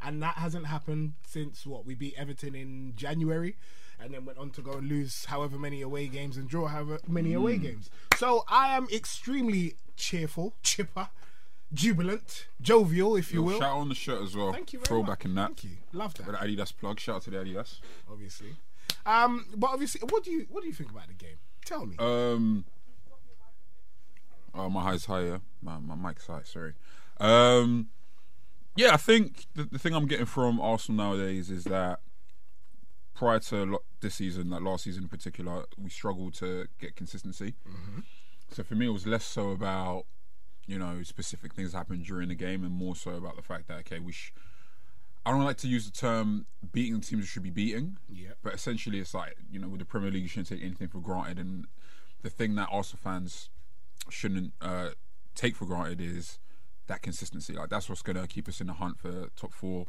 And that hasn't happened since, what, we beat Everton in January and then went on to go and lose however many away games and draw however many away games. So I am extremely cheerful, chipper, jubilant, jovial, if you will. Shout on the shirt as well. Thank you very much. Throwback in that. Thank you. Love that. With the Adidas plug. Shout out to the Adidas. Obviously. But obviously, what do you think about the game? Tell me. Oh, my high's higher. My mic's high, sorry. Yeah, I think the thing I'm getting from Arsenal nowadays is that prior to this season, like last season in particular, we struggled to get consistency. Mm-hmm. So for me, it was less so about, you know, specific things that happened during the game and more so about the fact that, okay, I don't like to use the term beating teams that should be beating, but essentially it's like, you know, with the Premier League, you shouldn't take anything for granted. And the thing that Arsenal fans shouldn't take for granted is that consistency. Like, that's what's going to keep us in the hunt for top four.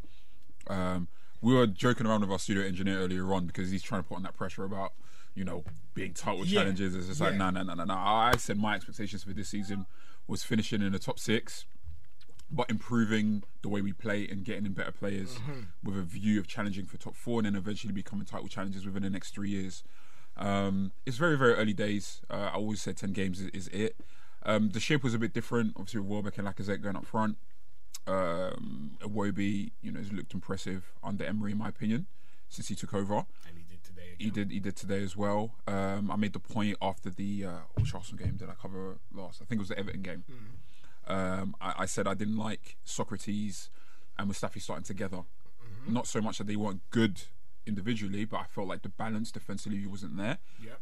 We were joking around with our studio engineer earlier on because he's trying to put on that pressure about, you know, being title challenges. It's just like, no. I said my expectations for this season was finishing in the top six, but improving the way we play and getting in better players with a view of challenging for top four and then eventually becoming title challenges within the next 3 years. It's very, very early days. I always said 10 games is it. The shape was a bit different, obviously, with Welbeck and Lacazette going up front. Iwobi, you know, has looked impressive under Emery, in my opinion, since he took over. And he did today again. He did today as well. I made the point after the which Arsenal game did I cover last? I think it was the Everton game. I said I didn't like Sokratis and Mustafi starting together. Not so much that they weren't good individually, but I felt like the balance defensively wasn't there.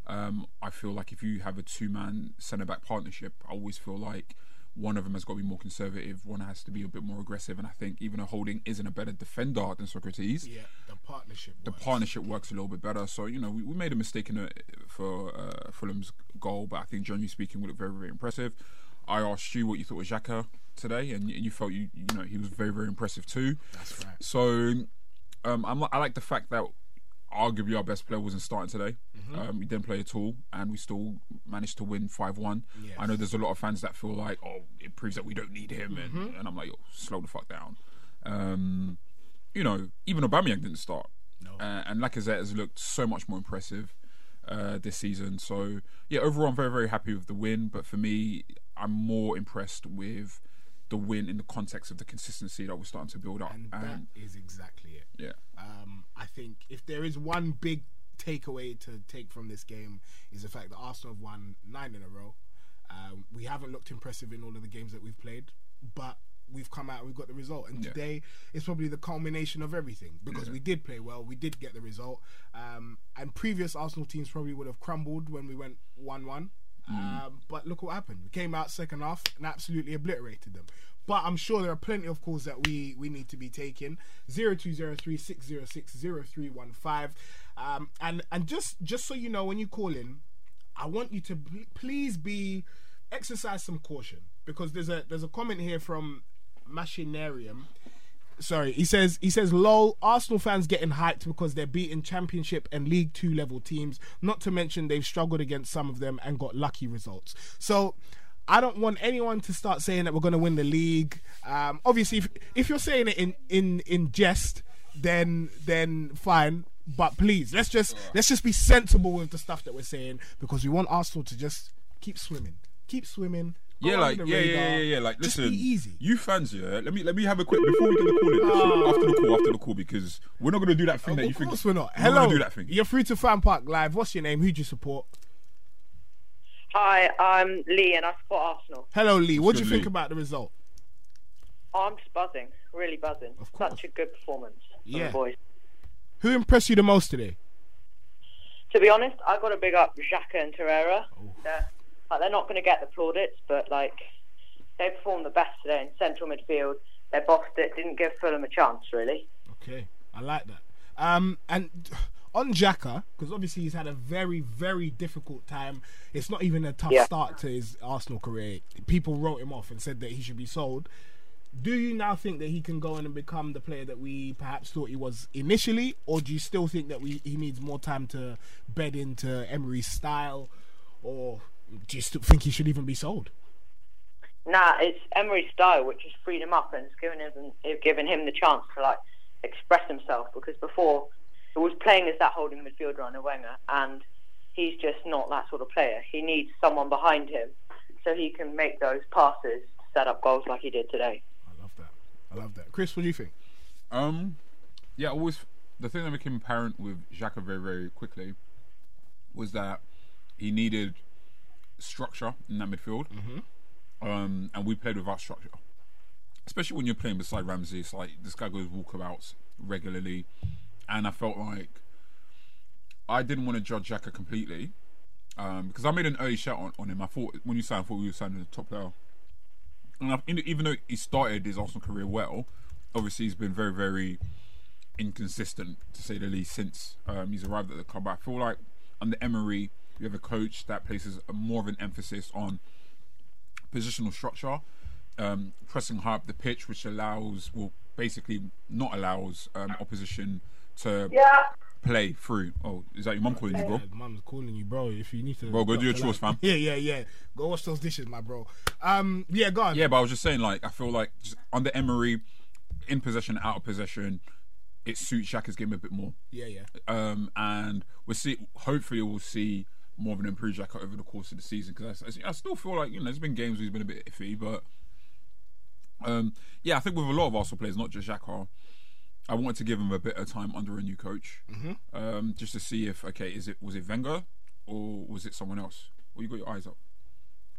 I feel like if you have a two-man centre-back partnership, I always feel like one of them has got to be more conservative, one has to be a bit more aggressive, and I think even a Holding isn't a better defender than Sokratis. The partnership works a little bit better. So, you know, we made a mistake for Fulham's goal, but I think generally speaking we looked very, very impressive. I asked you what you thought of Xhaka today, and you felt you know he was very, very impressive too. That's right. So I like the fact that arguably our best player wasn't starting today. He didn't play at all, and we still managed to win 5-1. I know there's a lot of fans that feel like, oh, it proves that we don't need him, and I'm like, oh, slow the fuck down. You know, even Aubameyang didn't start, and Lacazette has looked so much more impressive this season. So yeah, overall I'm very, very happy with the win, but for me, I'm more impressed with the win in the context of the consistency that we're starting to build up. And that is exactly it. I think if there is one big takeaway to take from this game is the fact that Arsenal have won 9 in a row. We haven't looked impressive in all of the games that we've played, but we've come out and we've got the result. And today is probably the culmination of everything, because we did play well, we did get the result. And previous Arsenal teams probably would have crumbled when we went 1-1. But look what happened. We came out second half and absolutely obliterated them. But I'm sure there are plenty of calls that we need to be taking. 0203-606-0315. And just so you know, when you call in, I want you to please exercise some caution, because there's a comment here from Machinarium. Sorry, he says, lol, Arsenal fans getting hyped because they're beating Championship and League 2 level teams, not to mention they've struggled against some of them and got lucky results. So I don't want anyone to start saying that we're going to win the league. Obviously, if you're saying it in jest, then fine. But please, let's just be sensible with the stuff that we're saying, because we want Arsenal to just keep swimming. Go, like, like, just listen, be easy. You fans, let me have a quick, before we get the call in, after the call, because we're not going to do that thing that you think. Of course we're not. Hello, do that thing. You're through to Fan Park Live. What's your name? Who do you support? Hi, I'm Lee, and I support Arsenal. Hello, Lee. What do you think about the result? I'm just buzzing, really buzzing. Such a good performance from the boys. Who impressed you the most today? To be honest, I got to big up Xhaka and Torreira. They're not going to get the plaudits, but like they performed the best today in central midfield. They bossed it, didn't give Fulham a chance, really. Okay, I like that. And on Xhaka, because obviously he's had a very, very difficult time. It's not even a tough start to his Arsenal career. People wrote him off and said that he should be sold. Do you now think that he can go in and become the player that we perhaps thought he was initially, or do you still think that he needs more time to bed into Emery's style, or do you still think he should even be sold? Nah, it's Emery's style which has freed him up and has given him the chance to express himself, because before he was playing as that holding midfielder under Wenger, and he's just not that sort of player. He needs someone behind him so he can make those passes, set up goals like he did today. I love that. Chris, what do you think? Yeah, the thing that became apparent with Xhaka very, very quickly was that he needed structure in that midfield, and we played without structure. Especially when you're playing beside Ramsey, it's like this guy goes walkabouts regularly, and I felt like I didn't want to judge Xhaka completely, because I made an early shout on him. I thought when you signed, I thought we were signing a top player. And even though he started his Arsenal career well, obviously he's been very, very inconsistent, to say the least, since he's arrived at the club. But I feel like under Emery, you have a coach that places more of an emphasis on positional structure, pressing high up the pitch, which basically not allows opposition to play through. Oh, is that your mum calling you, bro? Yeah, mum's calling you, bro. If you need to, bro, go do your chores, fam. Yeah. Go wash those dishes, my bro. Yeah, go on. Yeah, but I was just saying, I feel like just under Emery, in possession, out of possession, it suits Xhaka's game a bit more. Yeah. And we'll see. Hopefully, we'll see more of an improved Xhaka over the course of the season, because I still feel like there's been games where he's been a bit iffy, but I think with a lot of Arsenal players, not just Xhaka, I wanted to give him a bit of time under a new coach, just to see if was it Wenger or was it someone else? Well, you got your eyes up.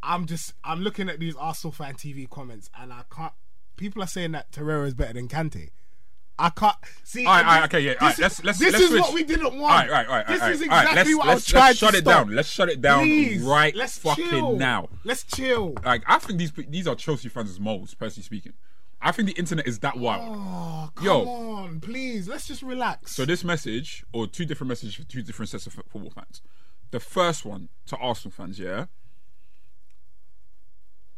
I'm looking at these Arsenal Fan TV comments, and I can't. People are saying that Torreira is better than Kante. I can't see. Let's switch. What we didn't want. All right, this is exactly what I was trying to stop. Let's shut it down. Please, right? Let's fucking chill. Now. Let's chill. I think these are Chelsea fans as moles, personally speaking. I think the internet is that wild. Oh, come on, please. Let's just relax. So this message, or two different messages for two different sets of football fans. The first one to Arsenal fans,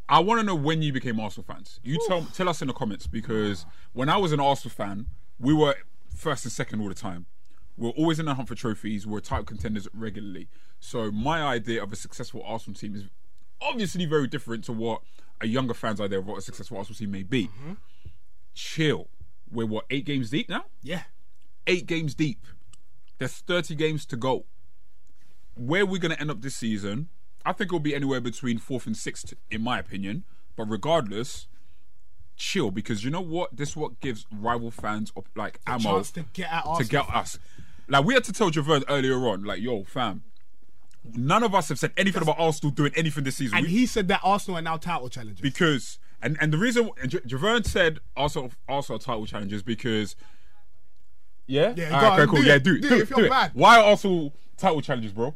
I want to know when you became Arsenal fans. You tell us in the comments, because when I was an Arsenal fan, we were first and second all the time. We were always in the hunt for trophies. We were title contenders regularly. So my idea of a successful Arsenal team is obviously very different to what a younger fan's idea of what a successful Arsenal team may be. Chill. We're 8 games deep now? Yeah. 8 games deep. There's 30 games to go. Where we're going to end up this season, I think it'll be anywhere between 4th and 6th, in my opinion. But regardless, chill, because you know what? This is what gives rival fans ammo to get at Arsenal. We had to tell Javert earlier on, yo, fam, none of us have said anything about Arsenal doing anything this season. And he said that Arsenal are now title challengers. Because, and the reason, Javern said Arsenal are title challengers because, do it. Why are Arsenal title challengers, bro?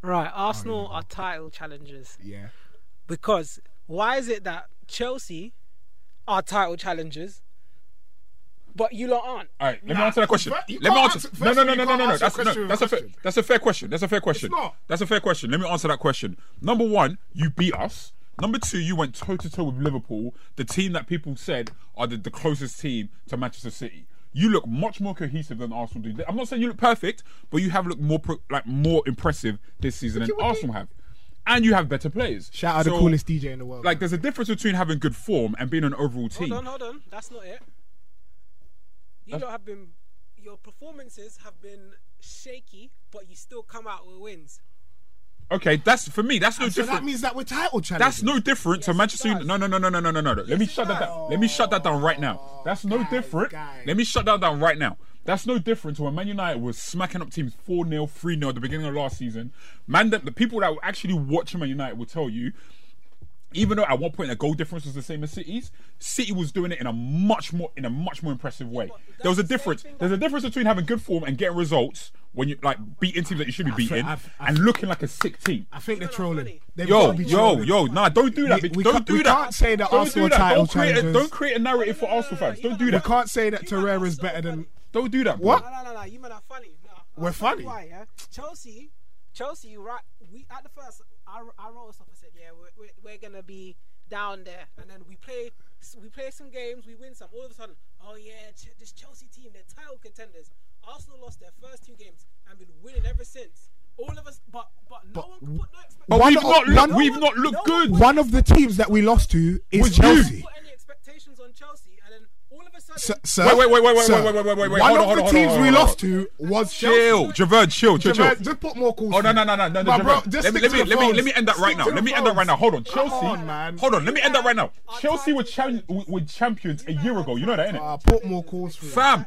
Right, Arsenal are title challengers. Yeah. Because, why is it that Chelsea are title challengers, but you lot aren't? All right, let me answer that question. Let me answer. No. That's a fair question. It's not. That's a fair question. Let me answer that question. Number one, you beat us. Number two, you went toe-to-toe with Liverpool, the team that people said are the closest team to Manchester City. You look much more cohesive than Arsenal do. I'm not saying you look perfect, but you have looked more impressive this season than Arsenal have. And you have better players. Shout out the coolest DJ in the world. There's a difference between having good form and being an overall team. Hold on. That's not it. Your performances have been shaky, but you still come out with wins. Okay, that's no different. So that means that we're title challengers. That's no different to Manchester United. No. Let me shut that down right now. Let me shut that down right now. That's no different to when Man United was smacking up teams 4-0, 3-0 at the beginning of last season. The people that actually watch Man United will tell you even though at one point the goal difference was the same as City's, City was doing it in a much more impressive way. There was a difference. There's a difference between having good form and getting results when you like beating teams that you should be beating and looking like a sick team. I think they're trolling. Nah, don't do that. Don't do that. Can't say that Arsenal title challengers. Don't create a narrative for Arsenal fans. Don't do that. We can't say that Torreira's better than. Don't do that. What? No. You men are funny. We're funny. Chelsea, right? We at the first, I wrote stuff. I said, yeah, we're gonna be down there, and then we play some games, we win some. All of a sudden, oh yeah, this Chelsea team, they're title contenders. Arsenal lost their first two games and been winning ever since. All of us, but no one could put no expectation. But we've not looked good. One of the teams that we lost to is Chelsea. Put any expectations on Chelsea, and then all of a sudden, wait. One of the teams we lost to was Chelsea. Javert, chill. Just put more calls. Oh no, bro, let me end that right now. Hold on, Chelsea. Let me end that right now. Chelsea were champions a year ago. You know that, innit? Put more calls, fam.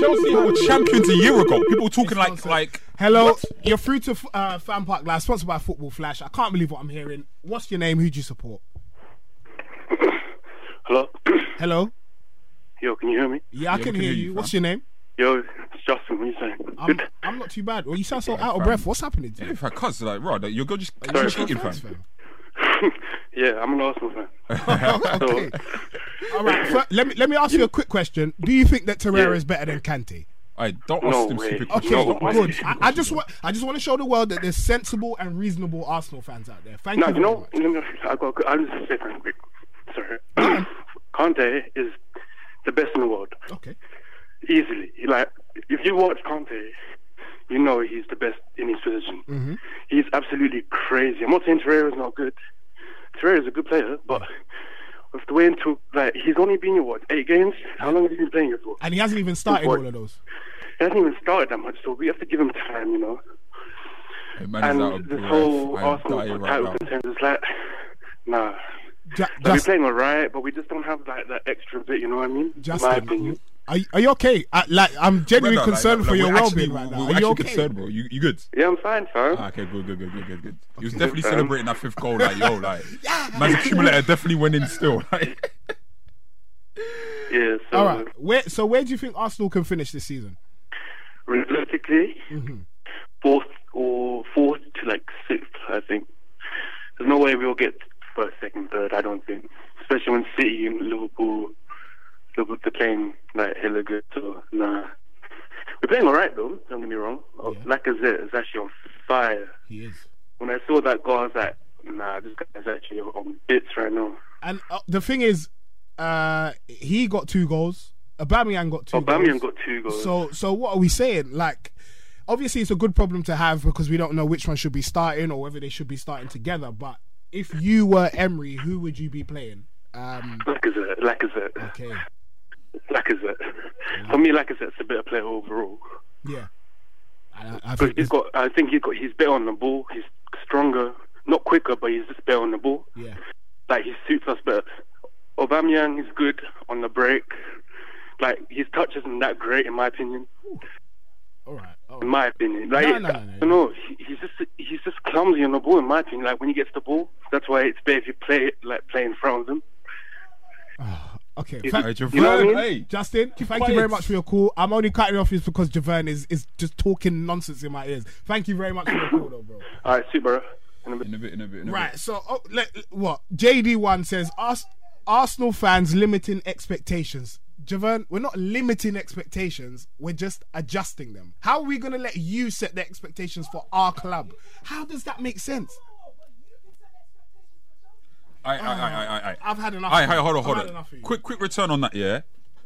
Chelsea were champions a year ago. People talking like. Hello, what? You're through to Fan Park Live, sponsored by Football Flash. I can't believe what I'm hearing. What's your name? Who do you support? Hello. Yo, can you hear me? Yeah, I can hear you. What's your name? Yo, it's Justin. What are you saying? I'm not too bad. Well, you sound so out of breath. What's happening to you? If I cuss, like, Rod, you're going to just cheating, fam. Yeah, I'm an Arsenal fan. Okay. All right, so, let me ask you a quick question. Do you think that Torreira is better than Kante? Don't ask them stupid questions. I just want to show the world that there's sensible and reasonable Arsenal fans out there. Sorry. Kante is the best in the world. Okay. Easily. Like, if you watch Kante, you know he's the best in his position. Mm-hmm. He's absolutely crazy. I'm not saying Torreira's not good. Torreira's a good player, but with the way into, like, he's only been in what, 8 games? How long has he been playing it for? And he hasn't even started all of those. He hasn't even started that much, so we have to give him time, you know. Hey, man, and this whole Arsenal title contenders is like, nah. We're playing all right, but we just don't have like that extra bit, you know what I mean? Just in my opinion. Are you okay? I'm genuinely concerned for your well-being right now. Are you okay? Concerned, bro. You good? Yeah, I'm fine, fam. Ah, okay, good. Okay. He was definitely celebrating that 5th goal, like, yo, like, man's accumulator definitely went in still. Like. Yeah. So, all right. Where do you think Arsenal can finish this season? Realistically, 4th to 6th, I think. There's no way we'll get 1st, 2nd, 3rd. I don't think, especially when City and Liverpool they're playing like hella good, so nah. We're playing alright though, don't get me wrong. Lacazette is actually on fire. He is. When I saw that goal, I was like, nah, this guy's actually on bits right now. And the thing is, he got 2 goals. Aubameyang got two goals. So what are we saying? Like, obviously it's a good problem to have because we don't know which one should be starting or whether they should be starting together. But if you were Emery, who would you be playing? Lacazette. Okay. Lacazette. Yeah. For me, Lacazette's a better player overall. Yeah. I think he's better on the ball. He's stronger, not quicker, but he's just better on the ball. Yeah. Like, he suits us better. Aubameyang is good on the break. Like, his touch isn't that great, in my opinion. Ooh. All right. In my opinion, like, no. He's just clumsy on the ball, in my opinion. Like, when he gets the ball, that's why it's better if you play in front of him. Okay, Justin, thank you very much for your call. I'm only cutting off this because Javern is just talking nonsense in my ears. Thank you very much for your call, though, bro. All right, see you, bro. In a bit. Right, so what? JD1 says Arsenal fans limiting expectations. Javern, we're not limiting expectations. We're just adjusting them. How are we going to let you set the expectations for our club? How does that make sense? I've had enough. Hold on. Quick return on that, yeah.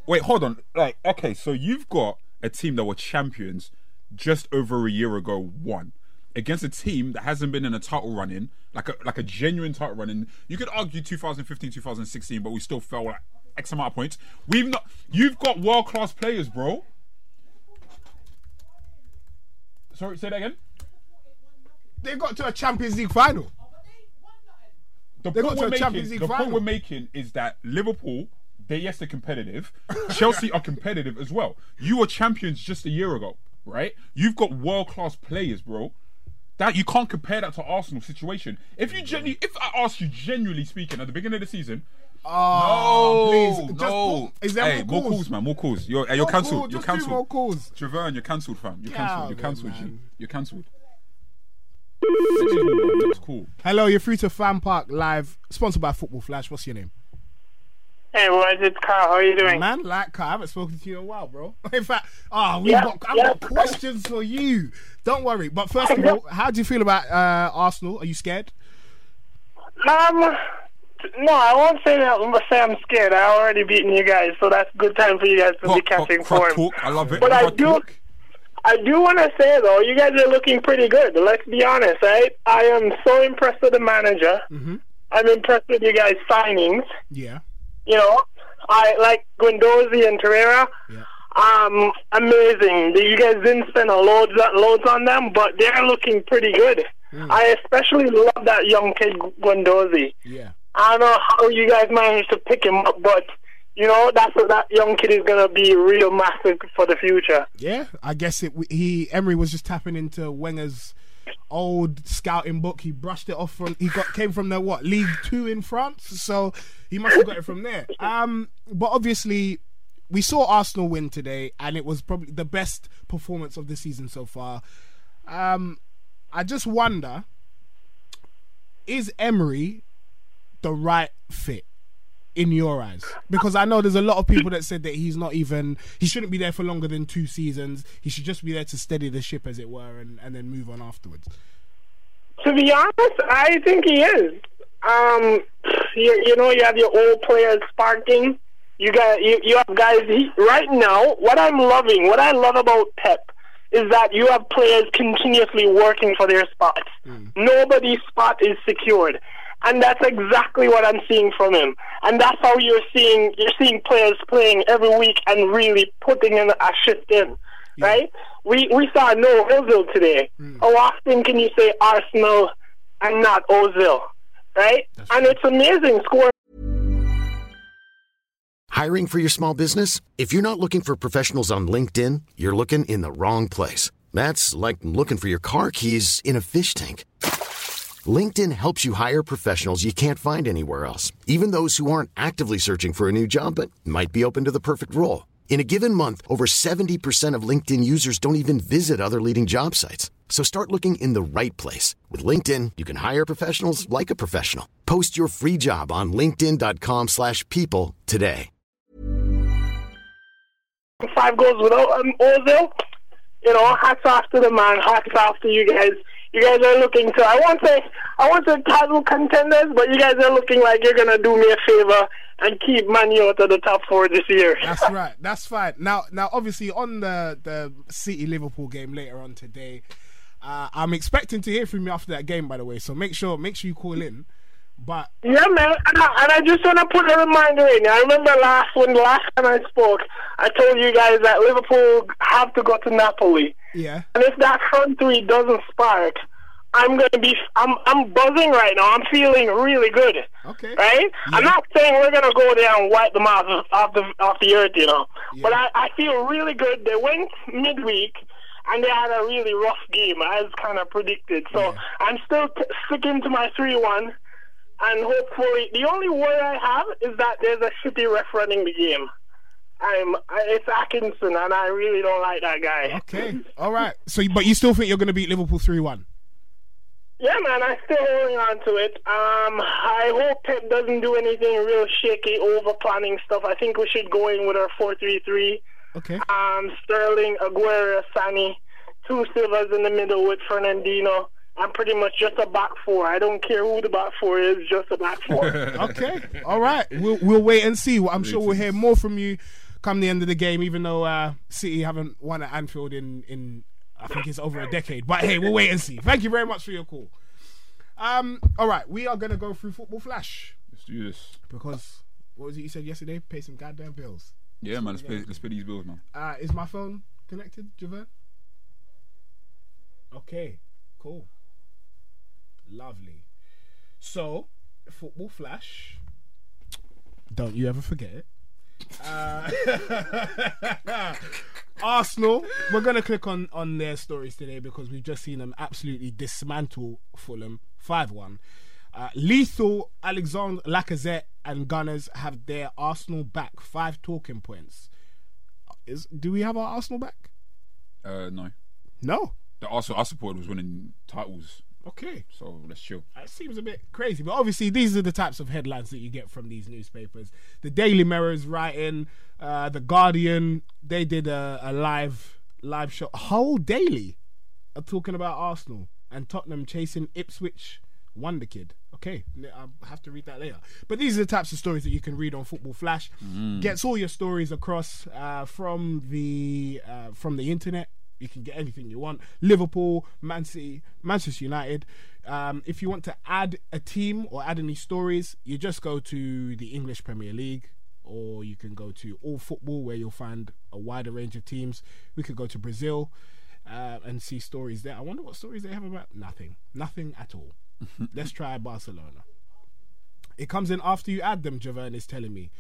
Wait, hold on. Like, okay, so you've got a team that were champions just over a year ago, won against a team that hasn't been in a title run in, like a genuine title run in. You could argue 2015, 2016, but we still fell like X amount of points. You've got world class players, bro. Sorry, say that again. They got to a Champions League final. The point we're making is that Liverpool, they're competitive. Chelsea are competitive as well. You were champions just a year ago, right? You've got world class players, bro. That you can't compare that to Arsenal's situation. If you genuinely, if I ask you genuinely speaking at the beginning of the season, no, please, just no. Is there more calls, man. You're cancelled. You're cancelled. More calls. Trevor, you're cancelled, fam. You're cancelled. You're cancelled. You're cancelled. Cool. Hello, you're free to Fan Park Live, sponsored by Football Flash. What's your name? Hey, what is it, Kyle? How are you doing? Man, like Kyle, I haven't spoken to you in a while, bro. In fact, I've got questions for you. Don't worry. But first of all, how do you feel about Arsenal? Are you scared? No, I won't say that. I'm gonna say I'm scared. I already beaten you guys, so that's a good time for you guys to be catching form. I love it. But I do want to say though, you guys are looking pretty good. Let's be honest, right? I am so impressed with the manager. Mm-hmm. I'm impressed with you guys' signings. Yeah. You know, I like Guendouzi and Torreira. Yeah. Amazing. You guys didn't spend a loads on them, but they're looking pretty good. Mm. I especially love that young kid Guendouzi. Yeah. I don't know how you guys managed to pick him up, but you know that young kid is gonna be real massive for the future. Yeah, I guess Emery was just tapping into Wenger's old scouting book. He brushed it off came from the League 2 in France, so he must have got it from there. But obviously, we saw Arsenal win today, and it was probably the best performance of the season so far. I just wonder, is Emery the right fit in your eyes? Because I know there's a lot of people that said that he shouldn't be there for longer than 2 seasons. He should just be there to steady the ship, as it were, and then move on afterwards. To be honest, I think he is. You know, you have your old players sparking. You have guys right now. What I love about Pep is that you have players continuously working for their spots. Mm. Nobody's spot is secured. And that's exactly what I'm seeing from him. And that's how you're seeing players playing every week and really putting in a shift in, yeah. Right? We saw no Ozil today. Mm. How often can you say Arsenal and not Ozil, right? And it's amazing scoring. Hiring for your small business? If you're not looking for professionals on LinkedIn, you're looking in the wrong place. That's like looking for your car keys in a fish tank. LinkedIn helps you hire professionals you can't find anywhere else, even those who aren't actively searching for a new job but might be open to the perfect role. In a given month, over 70% of LinkedIn users don't even visit other leading job sites. So start looking in the right place. With LinkedIn, you can hire professionals like a professional. Post your free job on linkedin.com/people today. 5 goals without Ozil. You know, hats off to the man, hats off to you guys. You guys are looking to, I won't say title contenders, but you guys are looking like you're going to do me a favor and keep Man U out of the top 4 this year. That's right. That's fine. Now, obviously, on the City-Liverpool game later on today, I'm expecting to hear from you after that game, by the way, so make sure you call in. But yeah, man, and I just want to put a reminder in. I remember last time I spoke, I told you guys that Liverpool have to go to Napoli. Yeah. And if that front three doesn't spark, I'm buzzing right now. I'm feeling really good. Okay. Right? Yeah. I'm not saying we're gonna go there and wipe them off the earth, you know. Yeah. But I feel really good. They went midweek. And they had a really rough game, as kind of predicted. So yeah. I'm still sticking to my 3-1. And hopefully, the only worry I have is that there's a shitty ref running the game. It's Atkinson, and I really don't like that guy. Okay, all right. So, but you still think you're going to beat Liverpool 3-1? Yeah, man, I'm still holding on to it. I hope Pep doesn't do anything real shaky, over-planning stuff. I think we should go in with our 4-3-3. Okay. Sterling, Aguero, Sani, 2 Silvers in the middle with Fernandinho. I'm pretty much just a back 4. I don't care who the back 4 is, just a back 4. Okay, all right. We'll wait and see. I'm sure we'll hear more from you come the end of the game, even though City haven't won at Anfield in I think it's over a decade. But hey, we'll wait and see. Thank you very much for your call. All right, we are going to go through Football Flash. Let's do this. Because, what was it you said yesterday? Pay some goddamn bills. Yeah, man, let's pay these bills, man. Is my phone connected, Javon? Okay, cool. Lovely. So, Football Flash. Don't you ever forget it. Arsenal, we're going to click on their stories today because we've just seen them absolutely dismantle Fulham 5-1. Lethal, Alexandre, Lacazette and Gunners have their Arsenal back. 5 talking points. Do we have our Arsenal back? No. No? The Arsenal I supported was winning titles. Okay. So let's chill. That seems a bit crazy. But obviously these are the types of headlines that you get from these newspapers. The Daily Mirror's writing, The Guardian, they did a live show. Whole daily are talking about Arsenal and Tottenham chasing Ipswich Wonder Kid. Okay, I'll have to read that later. But these are the types of stories that you can read on Football Flash. Gets all your stories across from the internet. You can get anything you want. Liverpool, Man City, Manchester United. If you want to add a team or add any stories, you just go to the English Premier League, or you can go to All Football, where you'll find a wider range of teams. We could go to Brazil and see stories there. I wonder what stories they have about nothing at all. Let's try Barcelona. It comes in after you add them, Javern is telling me.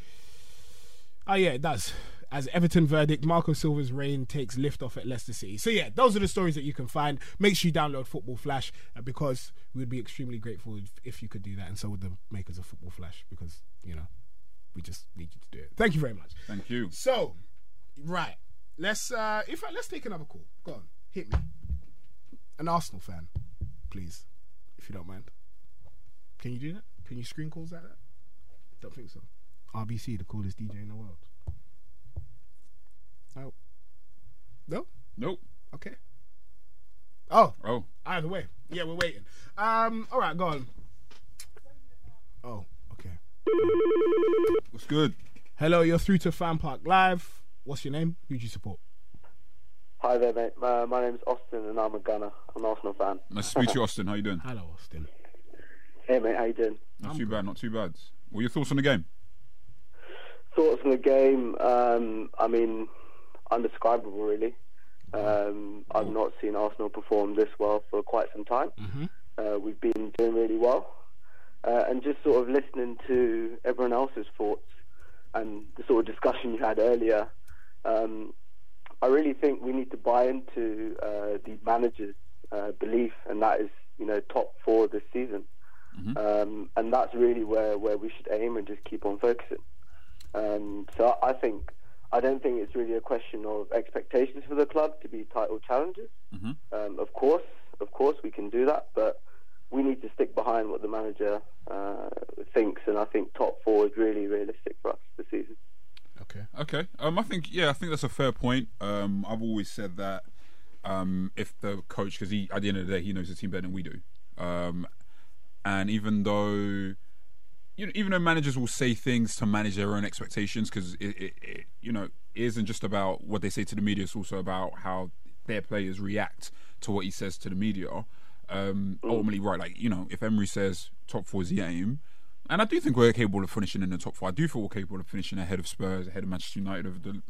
Oh yeah, it does. As Everton verdict, Marco Silva's reign takes lift off at Leicester City. So yeah, those are the stories that you can find. Make sure you download Football Flash because we'd be extremely grateful if you could do that, and so would the makers of Football Flash, because you know, we just need you to do it. Thank you very much. Thank you. So, right, let's take another call. Go on, hit me. An Arsenal fan, please. If you don't mind, can you do that? Can you screen calls like that? Don't think so. RBC, the coolest DJ in the world. No. No? Nope. Okay. Oh. Either way. Yeah, we're waiting. All right, go on. Oh, okay. What's good? Hello, you're through to Fan Park Live. What's your name? Who do you support? Hi there, mate. My name's Austin, and I'm a Gunner. I'm an Arsenal fan. Nice to meet you, Austin. How you doing? Hello, Austin. Hey, mate. How you doing? Not too bad. What are your thoughts on the game? Thoughts on the game? I mean, undescribable, really. I've not seen Arsenal perform this well for quite some time. We've been doing really well. And just sort of listening to everyone else's thoughts and the sort of discussion you had earlier, I really think we need to buy into the manager's belief, and that is, you know, top 4 this season. And that's really where we should aim and just keep on focusing. So I don't think it's really a question of expectations for the club to be title challengers. Of course we can do that, but we need to stick behind what the manager thinks, and I think top 4 is really realistic for us this season. Okay. I think that's a fair point. I've always said that if the coach, because at the end of the day, he knows the team better than we do. And even though managers will say things to manage their own expectations, because it isn't just about what they say to the media; it's also about how their players react to what he says to the media. Ultimately, right? Like, you know, if Emery says top 4 is the aim. And I do think we're capable of finishing in the top 4. I do feel we're capable of finishing ahead of Spurs, ahead of Manchester United over the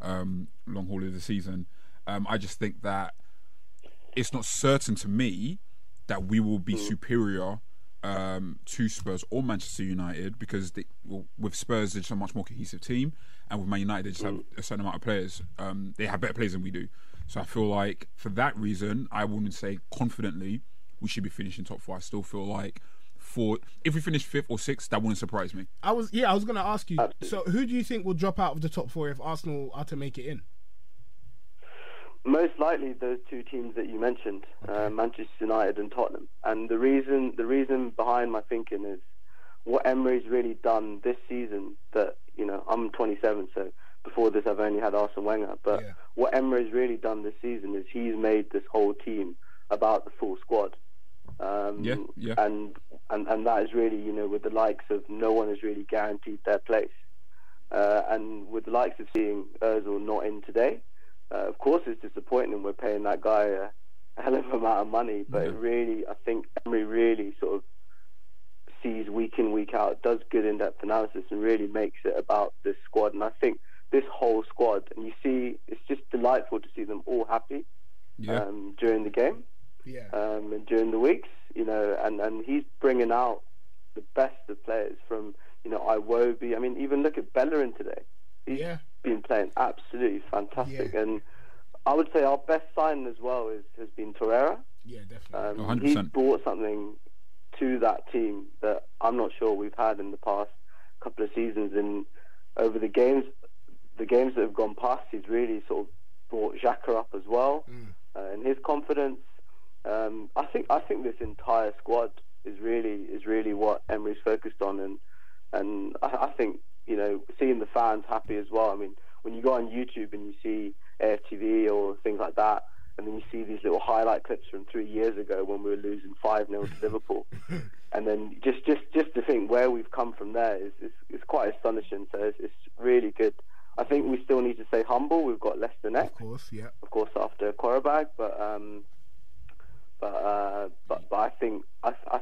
long haul of the season. I just think that it's not certain to me that we will be superior to Spurs or Manchester United, because with Spurs they're just a much more cohesive team, and with Man United they just have a certain amount of players. They have better players than we do. So I feel like for that reason, I wouldn't say confidently we should be finishing top 4. I still feel like if we finish 5th or 6th, that wouldn't surprise me. I was going to ask you. So, who do you think will drop out of the top 4 if Arsenal are to make it in? Most likely, those 2 teams that you mentioned, Manchester United and Tottenham. And the reason behind my thinking is what Emery's really done this season. That, you know, I'm 27, so before this I've only had Arsene Wenger. But what Emery's really done this season is he's made this whole team about the full squad. And that is really, you know, with the likes of no one has really guaranteed their place, and with the likes of seeing Ozil not in today, of course it's disappointing, and we're paying that guy a hell of an amount of money, but it really, I think Emery really sort of sees week in, week out, does good in-depth analysis, and really makes it about this squad. And I think this whole squad, and you see, it's just delightful to see them all happy during the game. And during the weeks, you know, and he's bringing out the best of players from, you know, Iwobi. I mean, even look at Bellerin today. He's been playing absolutely fantastic. Yeah. And I would say our best sign as well has been Torreira. Yeah, definitely. 100%. He's brought something to that team that I'm not sure we've had in the past couple of seasons. And over the games that have gone past, he's really sort of brought Xhaka up as well, and his confidence. I think this entire squad is really what Emery's focused on, and I think, you know, seeing the fans happy as well. I mean, when you go on YouTube and you see AFTV or things like that, and then you see these little highlight clips from 3 years ago when we were losing 5-0 to Liverpool, and then just to think where we've come from there is quite astonishing. So it's really good. I think we still need to stay humble. We've got Leicester next, of course, after Qarabag, but I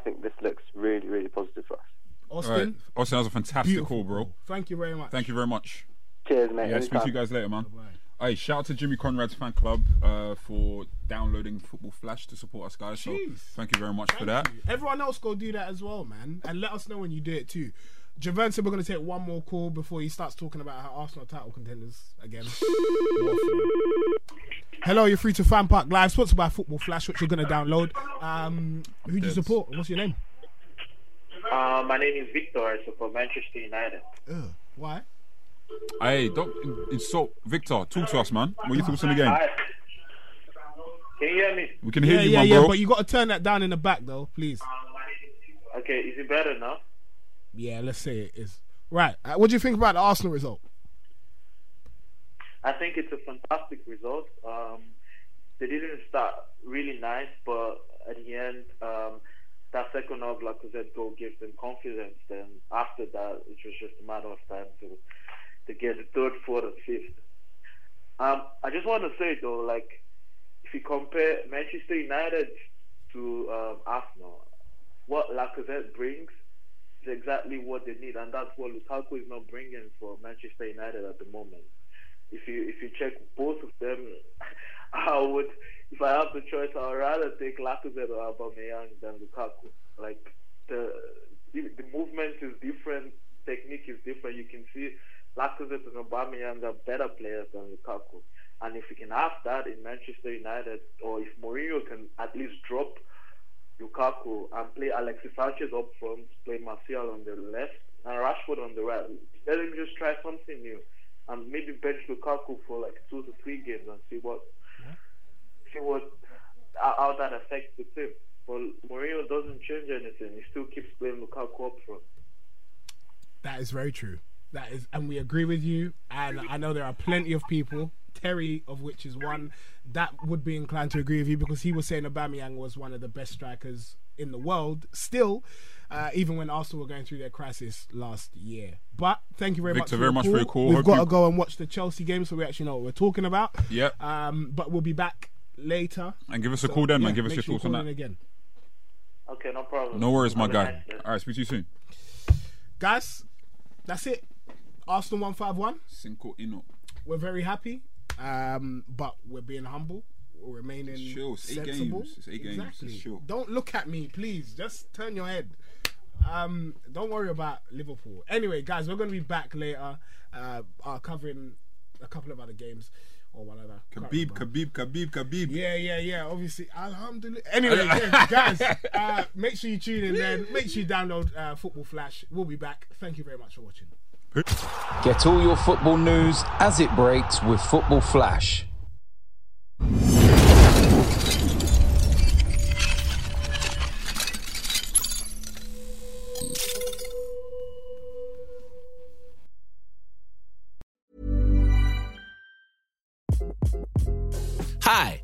think this looks really, really positive for us. Austin, right. Austin, that was a fantastic call, bro. Thank you very much. Thank you very much. Cheers, mate. Yeah, speak to you guys later, man. Bye-bye. Hey, shout out to Jimmy Conrad's fan club for downloading Football Flash to support us, guys. Jeez. So thank you very much for that. Everyone else go do that as well, man, and let us know when you do it too. Javon said we're going to take one more call before he starts talking about how Arsenal title contenders again. Hello, you're free to Fan Park Live, sponsored by Football Flash, which you're going to download. Who do you support? What's your name? My name is Victor. I support Manchester United. Why? Hey, don't insult Victor. Talk to us, man. What are your thoughts on the game? Can you hear me? We can hear you, my bro. Yeah, but you got to turn that down in the back, though, please. Okay, is it better now? Yeah, let's say it is. Right. What do you think about the Arsenal result? I think it's a fantastic result. They didn't start really nice, but at the end, that second half Lacazette goal gave them confidence. Then after that, it was just a matter of time to get the third, fourth, and fifth. I just want to say though, like, if you compare Manchester United to Arsenal, what Lacazette brings is exactly what they need, and that's what Lukaku is not bringing for Manchester United at the moment. If you check both of them, if I have the choice, I would rather take Lacazette or Aubameyang than Lukaku. Like, the movement is different, technique is different. You can see Lacazette and Aubameyang are better players than Lukaku. And if we can have that in Manchester United, or if Mourinho can at least drop Lukaku and play Alexis Sanchez up front, play Marcial on the left and Rashford on the right, let him just try something new and maybe bench Lukaku for like 2 to 3 games and see how that affects the team. But Mourinho doesn't change anything. He still keeps playing Lukaku up front. That is very true. That is, and we agree with you. And I know there are plenty of people, Terry of which is one, that would be inclined to agree with you, because he was saying Aubameyang was one of the best strikers in the world still, even when Arsenal were going through their crisis last year. But thank you very much, Victor, very much for your call. We've got to go and watch the Chelsea game, so we actually know what we're talking about. Yeah. But we'll be back later. And give us a call then, man. Give us your thoughts on that again. Okay, no problem. No worries, my guy. All right, speak to you soon, guys. That's it. Arsenal 151. Cinco Inno. We're very happy, but we're being humble. We're remaining sensible. It's 8 games. Exactly. It's chill. Don't look at me, please. Just turn your head. Don't worry about Liverpool. Anyway, guys, we're going to be back later, covering a couple of other games or whatever. Khabib. Yeah. Obviously, alhamdulillah. Anyway, guys, make sure you tune in then. Make sure you download Football Flash. We'll be back. Thank you very much for watching. Get all your football news as it breaks with Football Flash. Hi,